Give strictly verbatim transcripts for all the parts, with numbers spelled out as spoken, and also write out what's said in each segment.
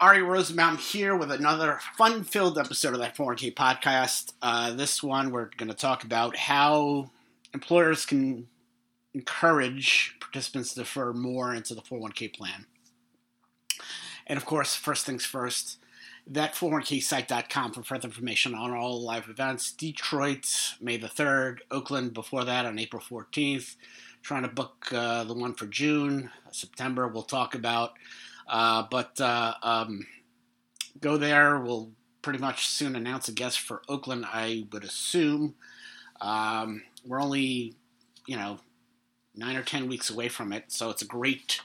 Ari Rosenbaum here with another fun-filled episode of that four oh one k podcast. Uh, this one we're going to talk about how employers can encourage participants to defer more into the four oh one k plan. And of course, first things first, that four oh one k site dot com for further information on all live events. Detroit, May the third. Oakland before that on April fourteenth. Trying to book uh, the one for June, September we'll talk about. Uh, but uh, um, go there. We'll pretty much soon announce a guest for Oakland, I would assume. Um, we're only, you know, nine or ten weeks away from it, so it's a great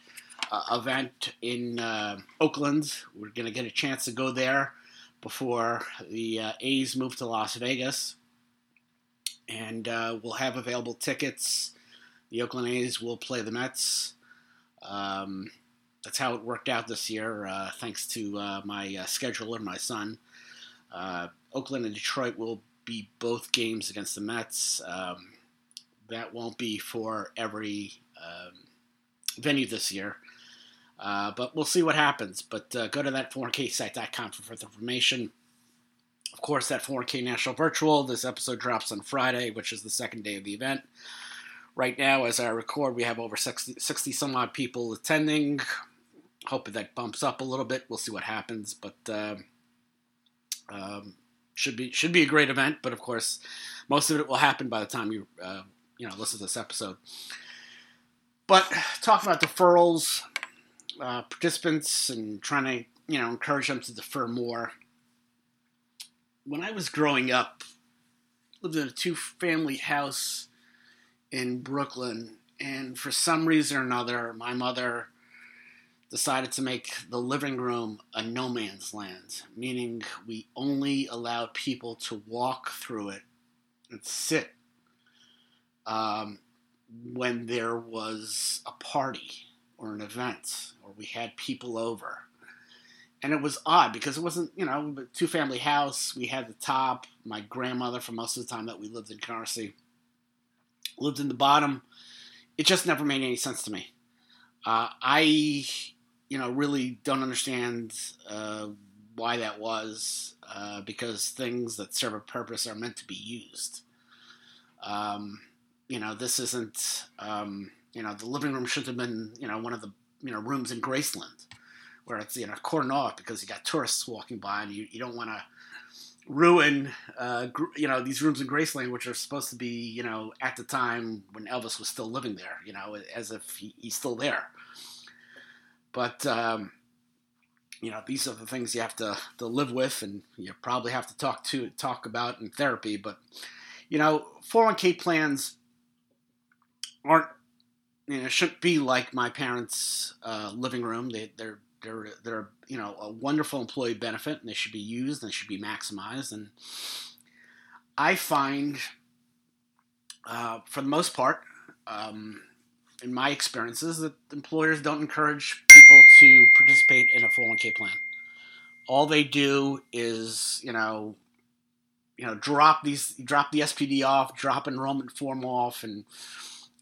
uh, event in uh, Oakland. We're going to get a chance to go there before the uh, A's move to Las Vegas, and uh, we'll have available tickets. The Oakland A's will play the Mets. Um, That's how it worked out this year, uh, thanks to uh, my uh, scheduler, my son. Uh, Oakland and Detroit will be both games against the Mets. Um, that won't be for every um, venue this year. Uh, but we'll see what happens. But uh, go to that four k site dot com for further information. Of course, that four k National Virtual. This episode drops on Friday, which is the second day of the event. Right now, as I record, we have over sixty, sixty some odd people attending. Hoping that bumps up a little bit. We'll see what happens, but uh, um, should be should be a great event. But of course, most of it will happen by the time you uh, you know listen to this episode. But talking about deferrals, uh, participants, and trying to you know encourage them to defer more. When I was growing up, lived in a two-family house in Brooklyn, and for some reason or another, my mother decided to make the living room a no man's land, meaning we only allowed people to walk through it and sit um, when there was a party or an event or we had people over. And it was odd because it wasn't, you know, a two family house. We had the top, my grandmother for most of the time that we lived in Canarsie lived in the bottom. It just never made any sense to me. Uh, I, you know, really don't understand uh, why that was, uh, because things that serve a purpose are meant to be used. Um, you know, this isn't, um, you know, the living room should have been, you know, one of the, you know, rooms in Graceland, where it's, you know, cordoned off because you got tourists walking by and you, you don't want to ruin, uh, you know, these rooms in Graceland, which are supposed to be, you know, at the time when Elvis was still living there, you know, as if he, he's still there. But, um, you know, these are the things you have to, to live with, and you probably have to talk to talk about in therapy. But, you know, four oh one k plans aren't, you know, shouldn't be like my parents' uh, living room. They, they're They're, they're, you know, a wonderful employee benefit, and they should be used, and they should be maximized. And I find, uh, for the most part, um, in my experiences, that employers don't encourage people to participate in a four oh one k plan. All they do is, you know, you know, drop these, drop the S P D off, drop enrollment form off, and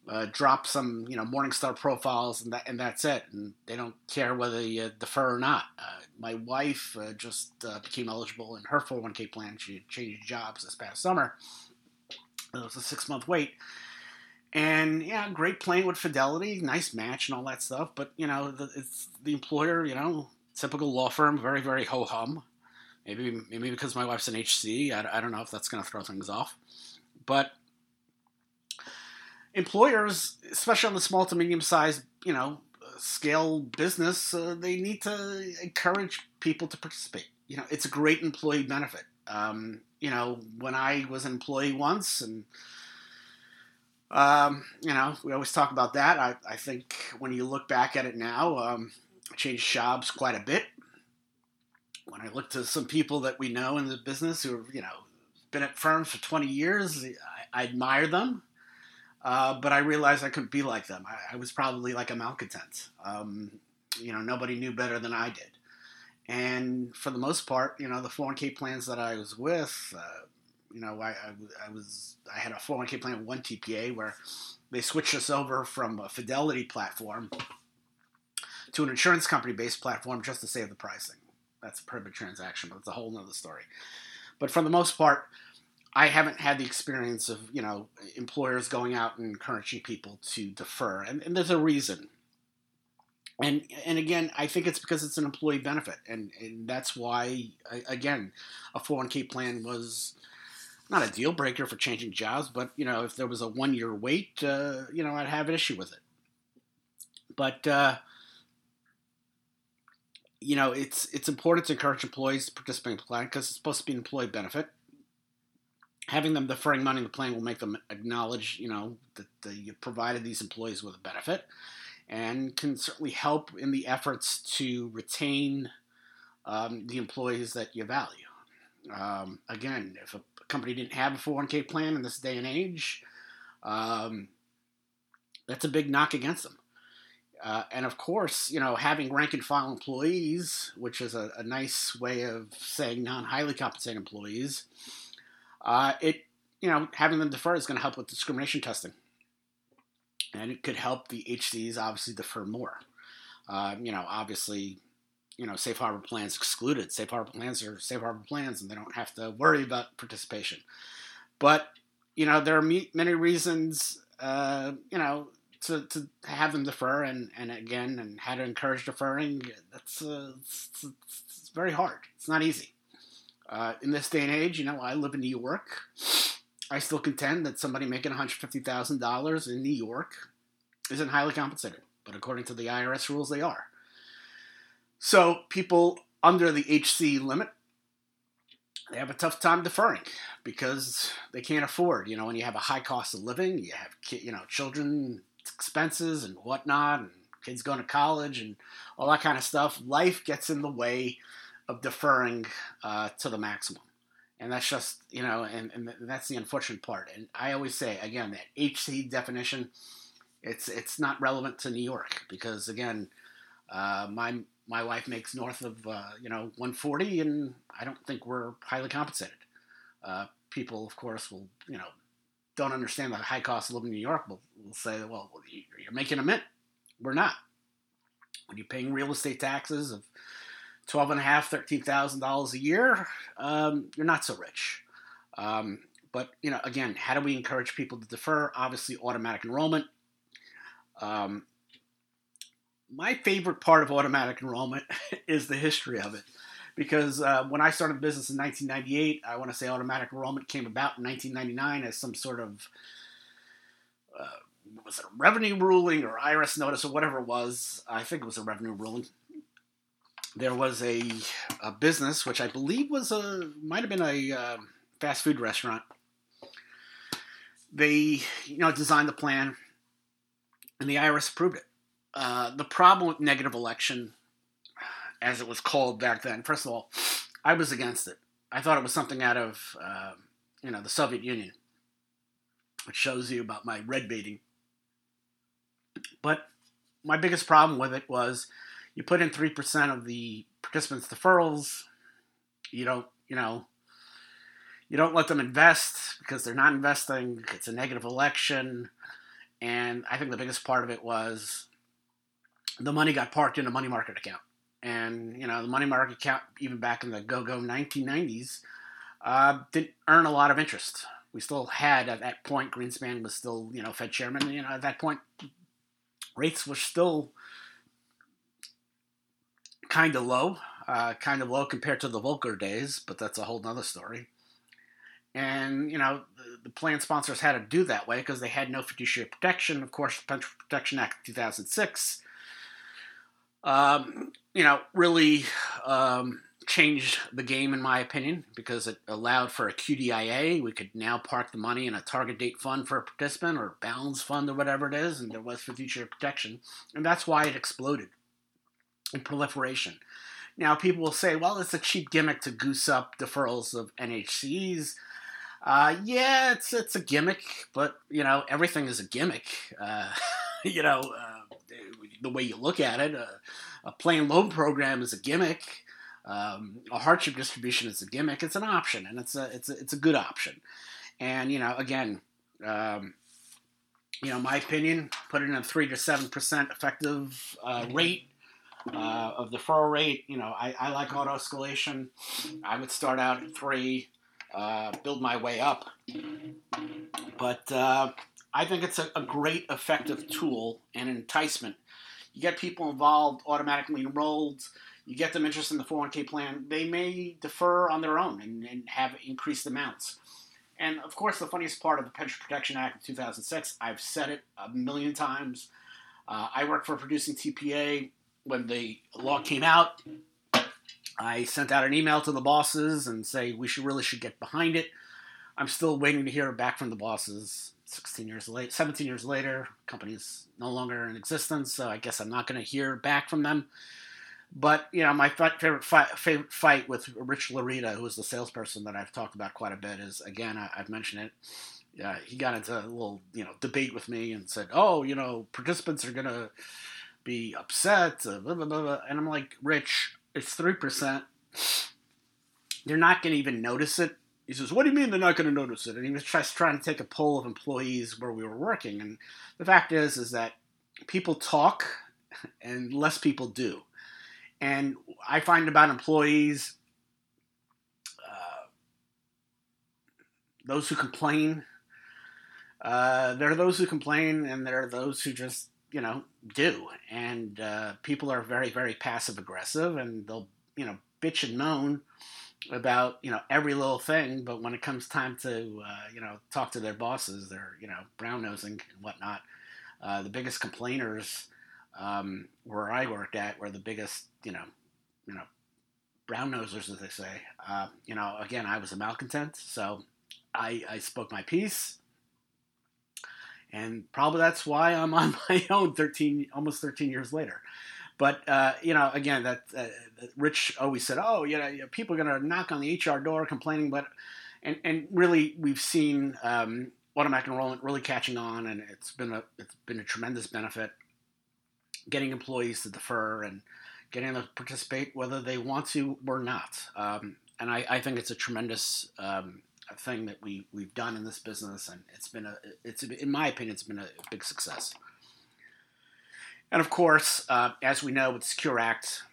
Uh, drop some, you know, Morningstar profiles, and that, and that's it. And they don't care whether you defer or not. Uh, my wife uh, just uh, became eligible in her four oh one k plan. She changed jobs this past summer. It was a six-month wait. And, yeah, great plan with Fidelity, nice match and all that stuff. But, you know, the, it's the employer, you know, typical law firm, very, very ho-hum. Maybe, maybe because my wife's an H C, I, I don't know if that's going to throw things off. But employers, especially on the small to medium-sized, you know, scale business, uh, they need to encourage people to participate. You know, it's a great employee benefit. Um, you know, when I was an employee once, and um, you know, we always talk about that. I, I think when you look back at it now, um, I changed jobs quite a bit. When I look to some people that we know in the business who have, you know, been at firms for twenty years, I, I admire them. Uh, but I realized I couldn't be like them. I, I was probably like a malcontent. Um, you know, nobody knew better than I did. And for the most part, you know, the four oh one k plans that I was with, uh, you know, I, I, I was I had a four oh one k plan with one T P A where they switched us over from a Fidelity platform to an insurance company-based platform just to save the pricing. that's a perfect transaction, but it's a whole nother story. But for the most part, I haven't had the experience of, you know, employers going out and encouraging people to defer. And, and there's a reason. And and again, I think it's because it's an employee benefit. And, and that's why, again, a four oh one k plan was not a deal breaker for changing jobs. But, you know, if there was a one-year wait, uh, you know, I'd have an issue with it. But, uh, you know, it's it's important to encourage employees to participate in the plan because it's supposed to be an employee benefit. Having them deferring money in the plan will make them acknowledge, you know, that the, you provided these employees with a benefit and can certainly help in the efforts to retain um, the employees that you value. Um, again, if a company didn't have a four oh one k plan in this day and age, um, that's a big knock against them. Uh, and of course, you know, having rank and file employees, which is a, a nice way of saying non-highly compensated employees, Uh, it, you know, having them defer is going to help with discrimination testing. And it could help the H Cs obviously defer more. Uh, you know, obviously, you know, safe harbor plans excluded. Safe harbor plans are safe harbor plans, and they don't have to worry about participation. But, you know, there are many reasons, uh, you know, to, to have them defer. And, and again, and how to encourage deferring, that's uh, it's, it's very hard. It's not easy. Uh, in this day and age, you know, I live in New York. I still contend that somebody making one hundred fifty thousand dollars in New York isn't highly compensated. But according to the I R S rules, they are. So people under the H C limit, they have a tough time deferring because they can't afford. You know, when you have a high cost of living, you have, you know, children expenses and whatnot, and kids going to college and all that kind of stuff. Life gets in the way of deferring uh, to the maximum. And that's just, you know, and, and that's the unfortunate part. And I always say, again, that H C definition, it's it's not relevant to New York because, again, uh, my my wife makes north of, uh, you know, one forty, and I don't think we're highly compensated. Uh, people, of course, will, you know, don't understand the high cost of living in New York, will, will say, well, you're making a mint. We're not. When you're paying real estate taxes of twelve thousand five hundred dollars, thirteen thousand dollars a year, um, you're not so rich. Um, but, you know, again, how do we encourage people to defer? Obviously, automatic enrollment. Um, my favorite part of automatic enrollment is the history of it. Because uh, when I started the business in nineteen ninety-eight, I want to say automatic enrollment came about in nineteen ninety-nine as some sort of, uh, was it a revenue ruling or I R S notice or whatever it was. I think it was a revenue ruling. There was a, a business, which I believe was a, might have been a uh, fast food restaurant. They, you know, designed the plan, and the I R S approved it. Uh, the problem with negative election, as it was called back then, first of all, I was against it. I thought it was something out of, uh, you know, the Soviet Union, which shows you about my red baiting. But my biggest problem with it was, you put in three percent of the participants' deferrals. You don't, you know, you don't let them invest because they're not investing. It's a negative election. And I think the biggest part of it was the money got parked in a money market account. And, you know, the money market account, even back in the go-go nineteen nineties, uh, didn't earn a lot of interest. We still had, at that point, Greenspan was still, you know, Fed chairman. You know, at that point, rates were still kind of low, uh, kind of low compared to the Volcker days, but that's a whole nother story. And, you know, the, the plan sponsors had to do that way because they had no fiduciary protection. Of course, the Pension Protection Act of two thousand six, um, you know, really um, changed the game, in my opinion, because it allowed for a Q D I A. We could now park the money in a target date fund for a participant or a balance fund or whatever it is, and there was fiduciary protection. And that's why it exploded. And proliferation. Now, people will say, well, it's a cheap gimmick to goose up deferrals of N H Cs. Uh, yeah, it's it's a gimmick, but, you know, everything is a gimmick. Uh, you know, uh, the way you look at it, uh, a plain loan program is a gimmick. Um, a hardship distribution is a gimmick. It's an option, and it's a, it's a, it's a good option. And, you know, again, um, you know, my opinion, put it in a three to seven percent effective uh, rate. uh, of the furrow rate. You know, I, I like auto escalation. I would start out at three, uh, build my way up. But uh, I think it's a, a great effective tool and enticement. You get people involved, automatically enrolled. You get them interested in the four oh one k plan. They may defer on their own and, and have increased amounts. And, of course, the funniest part of the Pension Protection Act of two thousand six, I've said it a million times. Uh, I worked for a producing T P A when the law came out. I sent out an email to the bosses and say we should really should get behind it. I'm still waiting to hear back from the bosses sixteen years later, seventeen years later. Company's no longer in existence, so I guess I'm not going to hear back from them. But, you know, my favorite fight, favorite fight with Rich Larita, who is the salesperson that I've talked about quite a bit, is, again, I, I've mentioned it, uh, he got into a little, you know, debate with me and said, oh, you know, participants are going to be upset, uh, blah, blah, blah, blah. And I'm like, Rich, it's three percent. They're not going to even notice it. He says, what do you mean they're not going to notice it? And he was just trying to take a poll of employees where we were working. And the fact is, is that people talk and less people do. And I find about employees, uh, those who complain, uh, there are those who complain and there are those who just, you know, do. And uh, people are very, very passive aggressive and they'll, you know, bitch and moan about, you know, every little thing. But when it comes time to, uh, you know, talk to their bosses, they're, you know, brown-nosing and whatnot. Uh, the biggest complainers um, where I worked at were the biggest, you know, you know, brown nosers, as they say. Uh, you know, again, I was a malcontent, so I, I spoke my piece, and probably that's why I'm on my own thirteen, almost thirteen years later. But uh, you know, again, that uh, Rich always said, "Oh, you know, people are going to knock on the H R door complaining," but and and really, we've seen um, automatic enrollment really catching on, and it's been a it's been a tremendous benefit, getting employees to defer and getting them to participate whether they want to or not. Um, and I, I think it's a tremendous um, thing that we, we've done in this business. And it's been, a, it's in my opinion, it's been a big success. And of course, uh, as we know with the SECURE Act,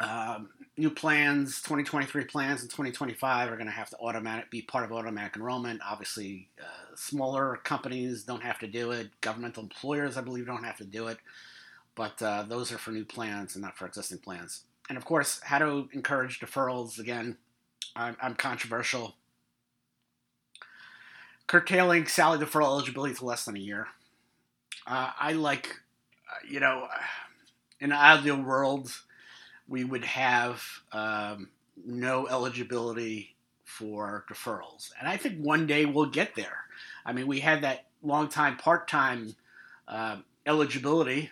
um, new plans, twenty twenty-three plans in twenty twenty-five are going to have to automatic be part of automatic enrollment. Obviously, uh, smaller companies don't have to do it. Governmental employers, I believe, don't have to do it. But uh, those are for new plans and not for existing plans. And of course, how to encourage deferrals. Again, I'm, I'm controversial. Curtailing salary deferral eligibility to less than a year. Uh, I like, uh, you know, in an ideal world, we would have um, no eligibility for deferrals. And I think one day we'll get there. I mean, we had that long-time, part-time uh, eligibility.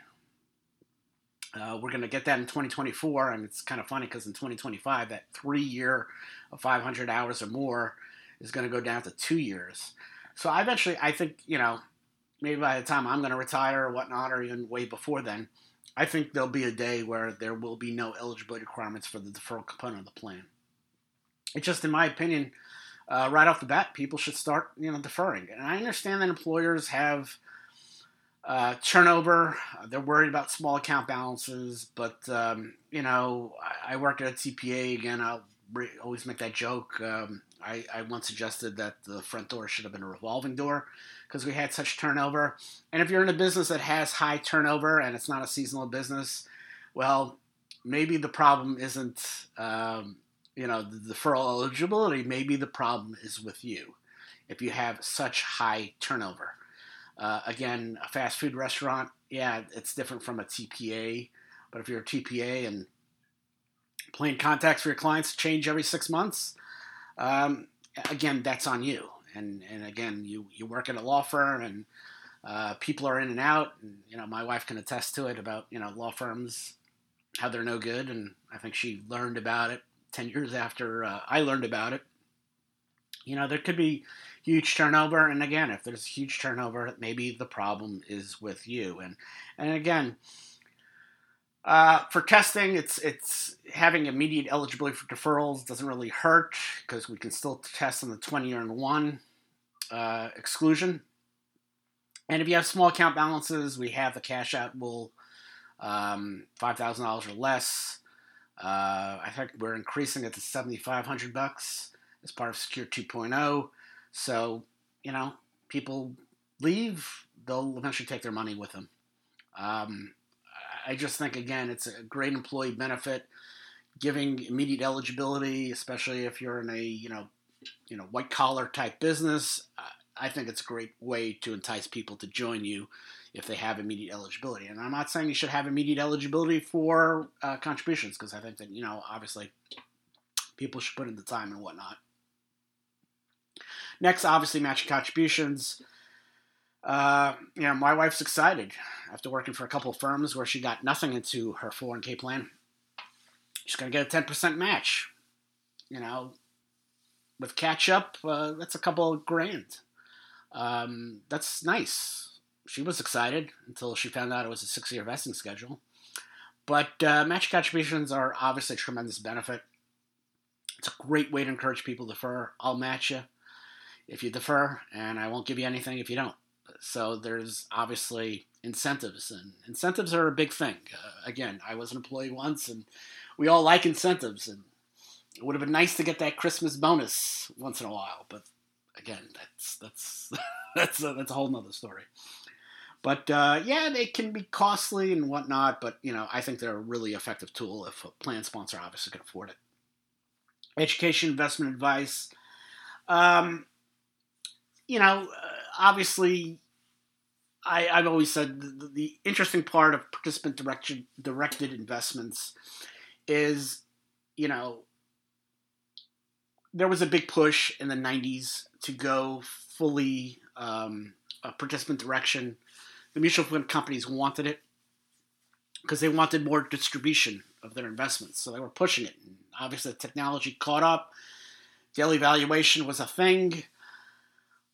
Uh, we're going to get that in twenty twenty-four, and it's kind of funny because in twenty twenty-five, that three-year of five hundred hours or more is going to go down to two years. So I eventually, I think, you know, maybe by the time I'm going to retire or whatnot, or even way before then, I think there'll be a day where there will be no eligibility requirements for the deferral component of the plan. It's just, in my opinion, uh, right off the bat, people should start, you know, deferring. And I understand that employers have Uh, turnover, uh, they're worried about small account balances, but, um, you know, I, I worked at a T P A, again, I'll re- always make that joke. Um, I, I once suggested that the front door should have been a revolving door because we had such turnover. And if you're in a business that has high turnover and it's not a seasonal business, well, maybe the problem isn't, um, you know, the deferral eligibility. Maybe the problem is with you if you have such high turnover. Uh, again, a fast food restaurant, yeah, it's different from a T P A. But if you're a T P A and playing contacts for your clients change every six months, um, again, that's on you. And and again, you, you work at a law firm and uh, people are in and out. And, you know, my wife can attest to it about, you know, law firms, how they're no good. And I think she learned about it ten years after uh, I learned about it. You know, there could be huge turnover, and again, if there's huge turnover, maybe the problem is with you. And and again, uh, for testing, it's it's having immediate eligibility for deferrals doesn't really hurt because we can still test on the twenty-year and one uh, exclusion. And if you have small account balances, we have the cash out rule um, five thousand dollars or less. Uh, I think we're increasing it to seven thousand five hundred dollars as part of Secure two point oh. So, you know, people leave, they'll eventually take their money with them. Um, I just think, again, it's a great employee benefit, giving immediate eligibility, especially if you're in a, you know, you know, white-collar type business. I think it's a great way to entice people to join you if they have immediate eligibility. And I'm not saying you should have immediate eligibility for uh, contributions, because I think that, you know, obviously people should put in the time and whatnot. Next, obviously, matching contributions. Uh, you know, my wife's excited. After working for a couple of firms where she got nothing into her four oh one k plan, she's going to get a ten percent match. You know, with catch-up, uh, that's a couple of grand. Um, that's nice. She was excited until she found out it was a six-year vesting schedule. But uh, match contributions are obviously a tremendous benefit. It's a great way to encourage people to defer. I'll match you if you defer, and I won't give you anything if you don't. So there's obviously incentives, and incentives are a big thing. Uh, again, I was an employee once, and we all like incentives, and it would have been nice to get that Christmas bonus once in a while. But again, that's that's that's a, that's a whole nother story. But uh, yeah, they can be costly and whatnot. But you know, I think they're a really effective tool if a plan sponsor obviously can afford it. Education, investment advice. Um, you know, obviously, I, I've always said the, the interesting part of participant directed directed investments is, you know, there was a big push in the nineties to go fully um, a participant direction. The mutual fund companies wanted it because they wanted more distribution of their investments. So they were pushing it. And obviously, the technology caught up. Daily valuation was a thing.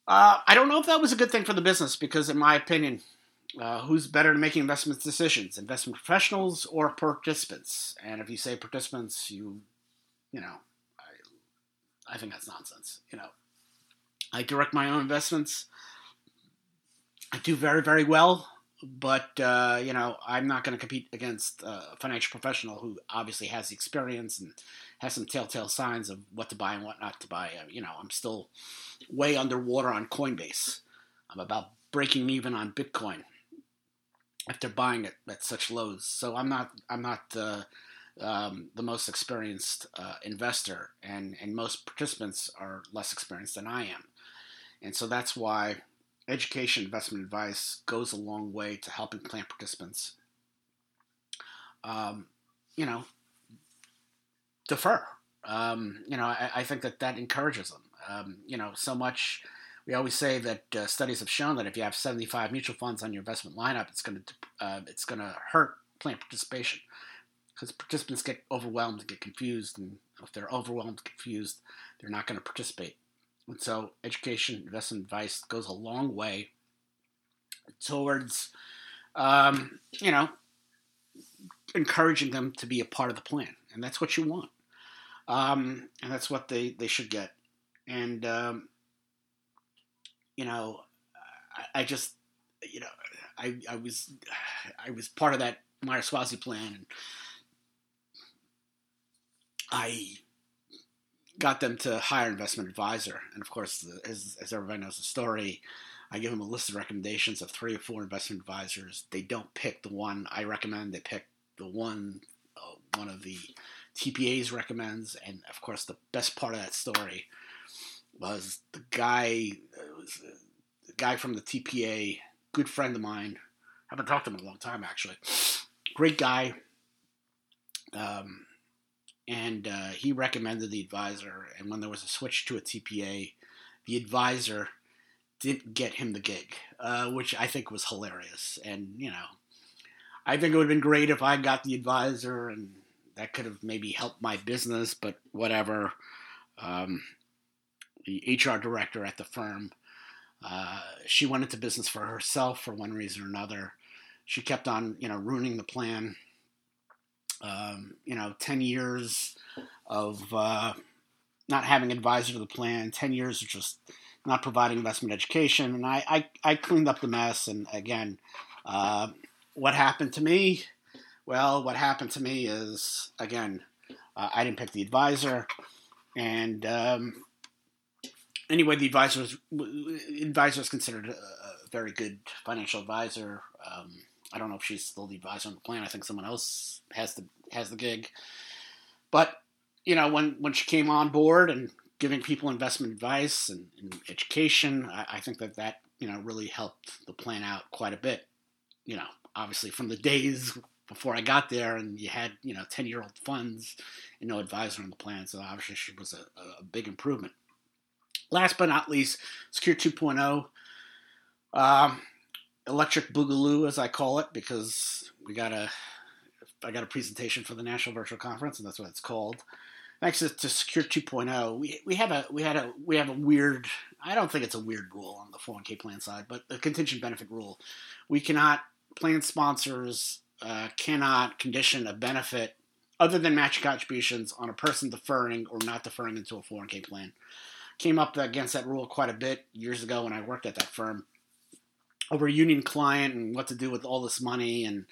Uh, I don't know if that was a good thing for the business because, in my opinion, uh, who's better at making investment decisions, investment professionals or participants? And if you say participants, you, you know, I, I think that's nonsense. You know, I direct my own investments. I do very, very well, but, uh, you know, I'm not going to compete against a financial professional who obviously has the experience and has some telltale signs of what to buy and what not to buy. You know, I'm still way underwater on Coinbase. I'm about breaking even on Bitcoin after buying it at such lows. So I'm not I'm not uh, um, the most experienced uh, investor, and, and most participants are less experienced than I am. And so that's why education, investment advice goes a long way to helping plan participants, um, you know, defer. Um, you know, I, I think that that encourages them. Um, you know, so much, we always say that uh, studies have shown that if you have seventy-five mutual funds on your investment lineup, it's going to uh, it's going to hurt plan participation because participants get overwhelmed and get confused, and if they're overwhelmed, confused, they're not going to participate. And so education, investment advice goes a long way towards, um, you know, encouraging them to be a part of the plan. And that's what you want. Um, and that's what they, they should get. And, um, you know, I, I just, you know, I, I was I was part of that Myer Swazi plan. And I got them to hire an investment advisor. And of course, as, as everybody knows the story, I give them a list of recommendations of three or four investment advisors. They don't pick the one I recommend. They pick the one uh, one of the T P As recommends. And of course, the best part of that story was the guy, it was the guy from the T P A, good friend of mine. I haven't talked to him in a long time, actually. Great guy. Um... And uh, he recommended the advisor, and when there was a switch to a T P A, the advisor didn't get him the gig, uh, which I think was hilarious. And, you know, I think it would have been great if I got the advisor, and that could have maybe helped my business, but whatever. Um, the H R director at the firm, uh, she went into business for herself for one reason or another. She kept on, you know, ruining the plan. Um, you know, ten years of uh, not having an advisor to the plan, ten years of just not providing investment education. And I, I, I cleaned up the mess. And again, uh, what happened to me Well, what happened to me is, again, uh, I didn't pick the advisor. And um, anyway, the advisor was, advisor was considered a, a very good financial advisor. Um, I don't know if she's still the advisor on the plan. I think someone else has the has the gig. But, you know, when, when she came on board and giving people investment advice and, and education, I, I think that that, you know, really helped the plan out quite a bit. You know, obviously from the days before I got there and you had, you know, ten-year-old funds and no advisor on the plan. So obviously she was a, a big improvement. Last but not least, Secure two point oh. Um, electric boogaloo, as I call it, because we got a, I got a presentation for the National Virtual Conference, and that's what it's called. Next is to Secure two point oh. We we have a we had a we have a weird. I don't think it's a weird rule on the four oh one k plan side, but the contingent benefit rule. We cannot plan sponsors uh, cannot condition a benefit other than matching contributions on a person deferring or not deferring into a four oh one k plan. Came up against that rule quite a bit years ago when I worked at that firm over a union client and what to do with all this money and.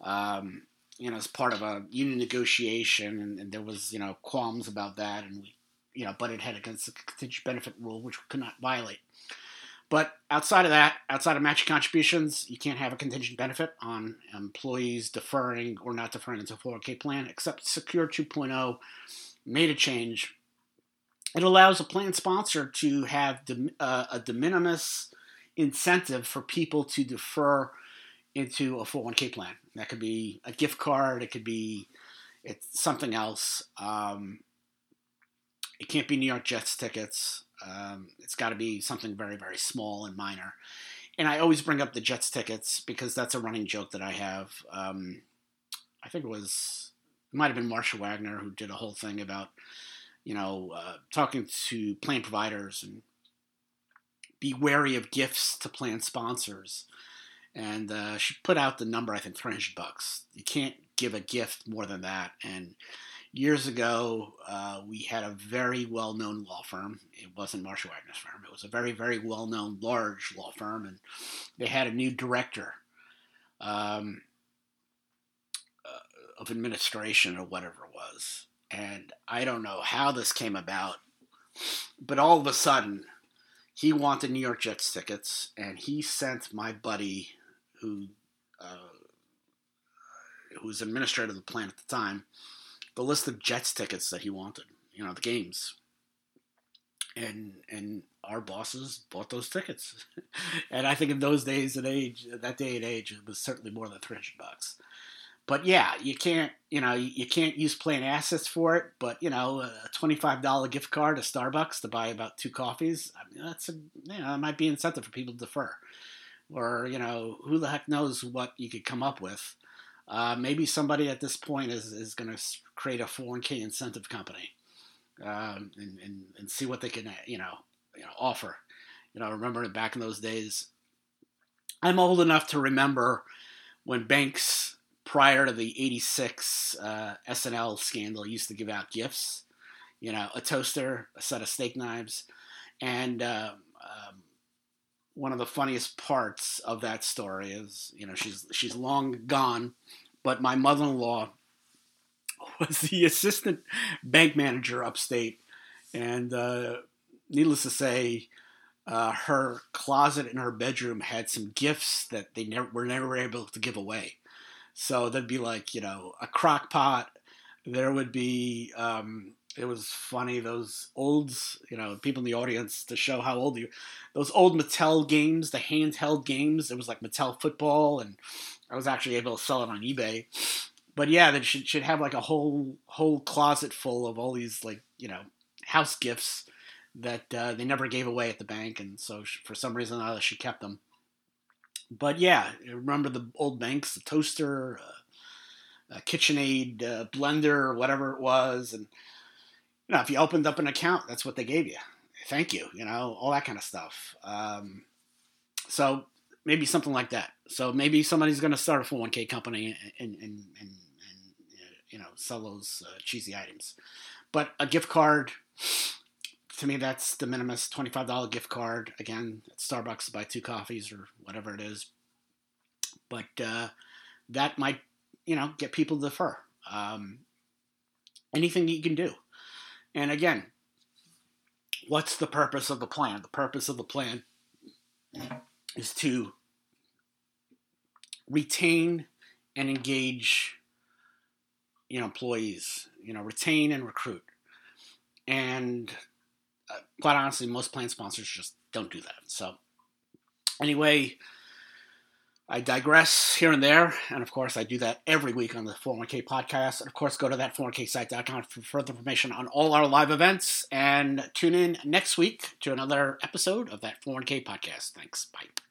Um, you know, as part of a union negotiation, and, and there was, you know, qualms about that, and we, you know, butted head against the contingent benefit rule, which we could not violate. But outside of that, outside of matching contributions, you can't have a contingent benefit on employees deferring or not deferring into a four oh one k plan, except Secure two point oh made a change. It allows a plan sponsor to have de, uh, a de minimis incentive for people to defer into a four oh one k plan. That could be a gift card. It could be it's something else. Um, it can't be New York Jets tickets. Um, it's got to be something very, very small and minor. And I always bring up the Jets tickets because that's a running joke that I have. Um, I think it was, it might have been Marsha Wagner who did a whole thing about, you know, uh, talking to plan providers and be wary of gifts to plan sponsors. And uh, she put out the number, I think, three hundred bucks. You can't give a gift more than that. And years ago, uh, we had a very well-known law firm. It wasn't Marsha Wagner's firm. It was a very, very well-known large law firm. And they had a new director um, uh, of administration or whatever it was. And I don't know how this came about, but all of a sudden, he wanted New York Jets tickets, and he sent my buddy, who uh, who was administrator of the plan at the time, the list of Jets tickets that he wanted, you know, the games. And and our bosses bought those tickets. And I think in those days and age, that day and age, it was certainly more than three hundred bucks. But yeah, you can't, you know, you can't use plan assets for it. But you know, a twenty-five dollar gift card to Starbucks to buy about two coffees, I mean, that's a, you know, it might be an incentive for people to defer. Or you know, who the heck knows what you could come up with? Uh, maybe somebody at this point is is going to create a four oh one k incentive company um, and, and and see what they can, you know, you know, offer. You know, remember back in those days, I'm old enough to remember when banks, prior to the eighty-six uh, S N L scandal, used to give out gifts, you know, a toaster, a set of steak knives. And uh, um, one of the funniest parts of that story is, you know, she's she's long gone, but my mother-in-law was the assistant bank manager upstate. And uh, needless to say, uh, her closet in her bedroom had some gifts that they never were never able to give away. So there'd be like, you know, a crock pot. There would be, um, it was funny, those old, you know, people in the audience to show how old you, those old Mattel games, the handheld games. It was like Mattel football, and I was actually able to sell it on eBay. But yeah, they should, should have like a whole whole closet full of all these like, you know, house gifts that uh, they never gave away at the bank. And so she, for some reason or another, she kept them. But yeah, remember the old banks, the toaster, uh, uh, KitchenAid, uh, blender, whatever it was. And, you know, if you opened up an account, that's what they gave you. Thank you, you know, all that kind of stuff. Um, so maybe something like that. So maybe somebody's going to start a four oh one k company and, and, and, and, you know, sell those uh, cheesy items. But a gift card, to me, that's de minimis. twenty-five dollar gift card, again, at Starbucks to buy two coffees or whatever it is. But uh, that might, you know, get people to defer. Um, anything you can do. And again, what's the purpose of the plan? The purpose of the plan is to retain and engage, you know, employees, you know, retain and recruit. And uh, quite honestly, most plan sponsors just don't do that. So anyway, I digress here and there. And of course, I do that every week on the four oh one k podcast. And of course, go to that four oh one k site dot com for further information on all our live events. And tune in next week to another episode of That four oh one k Podcast. Thanks. Bye.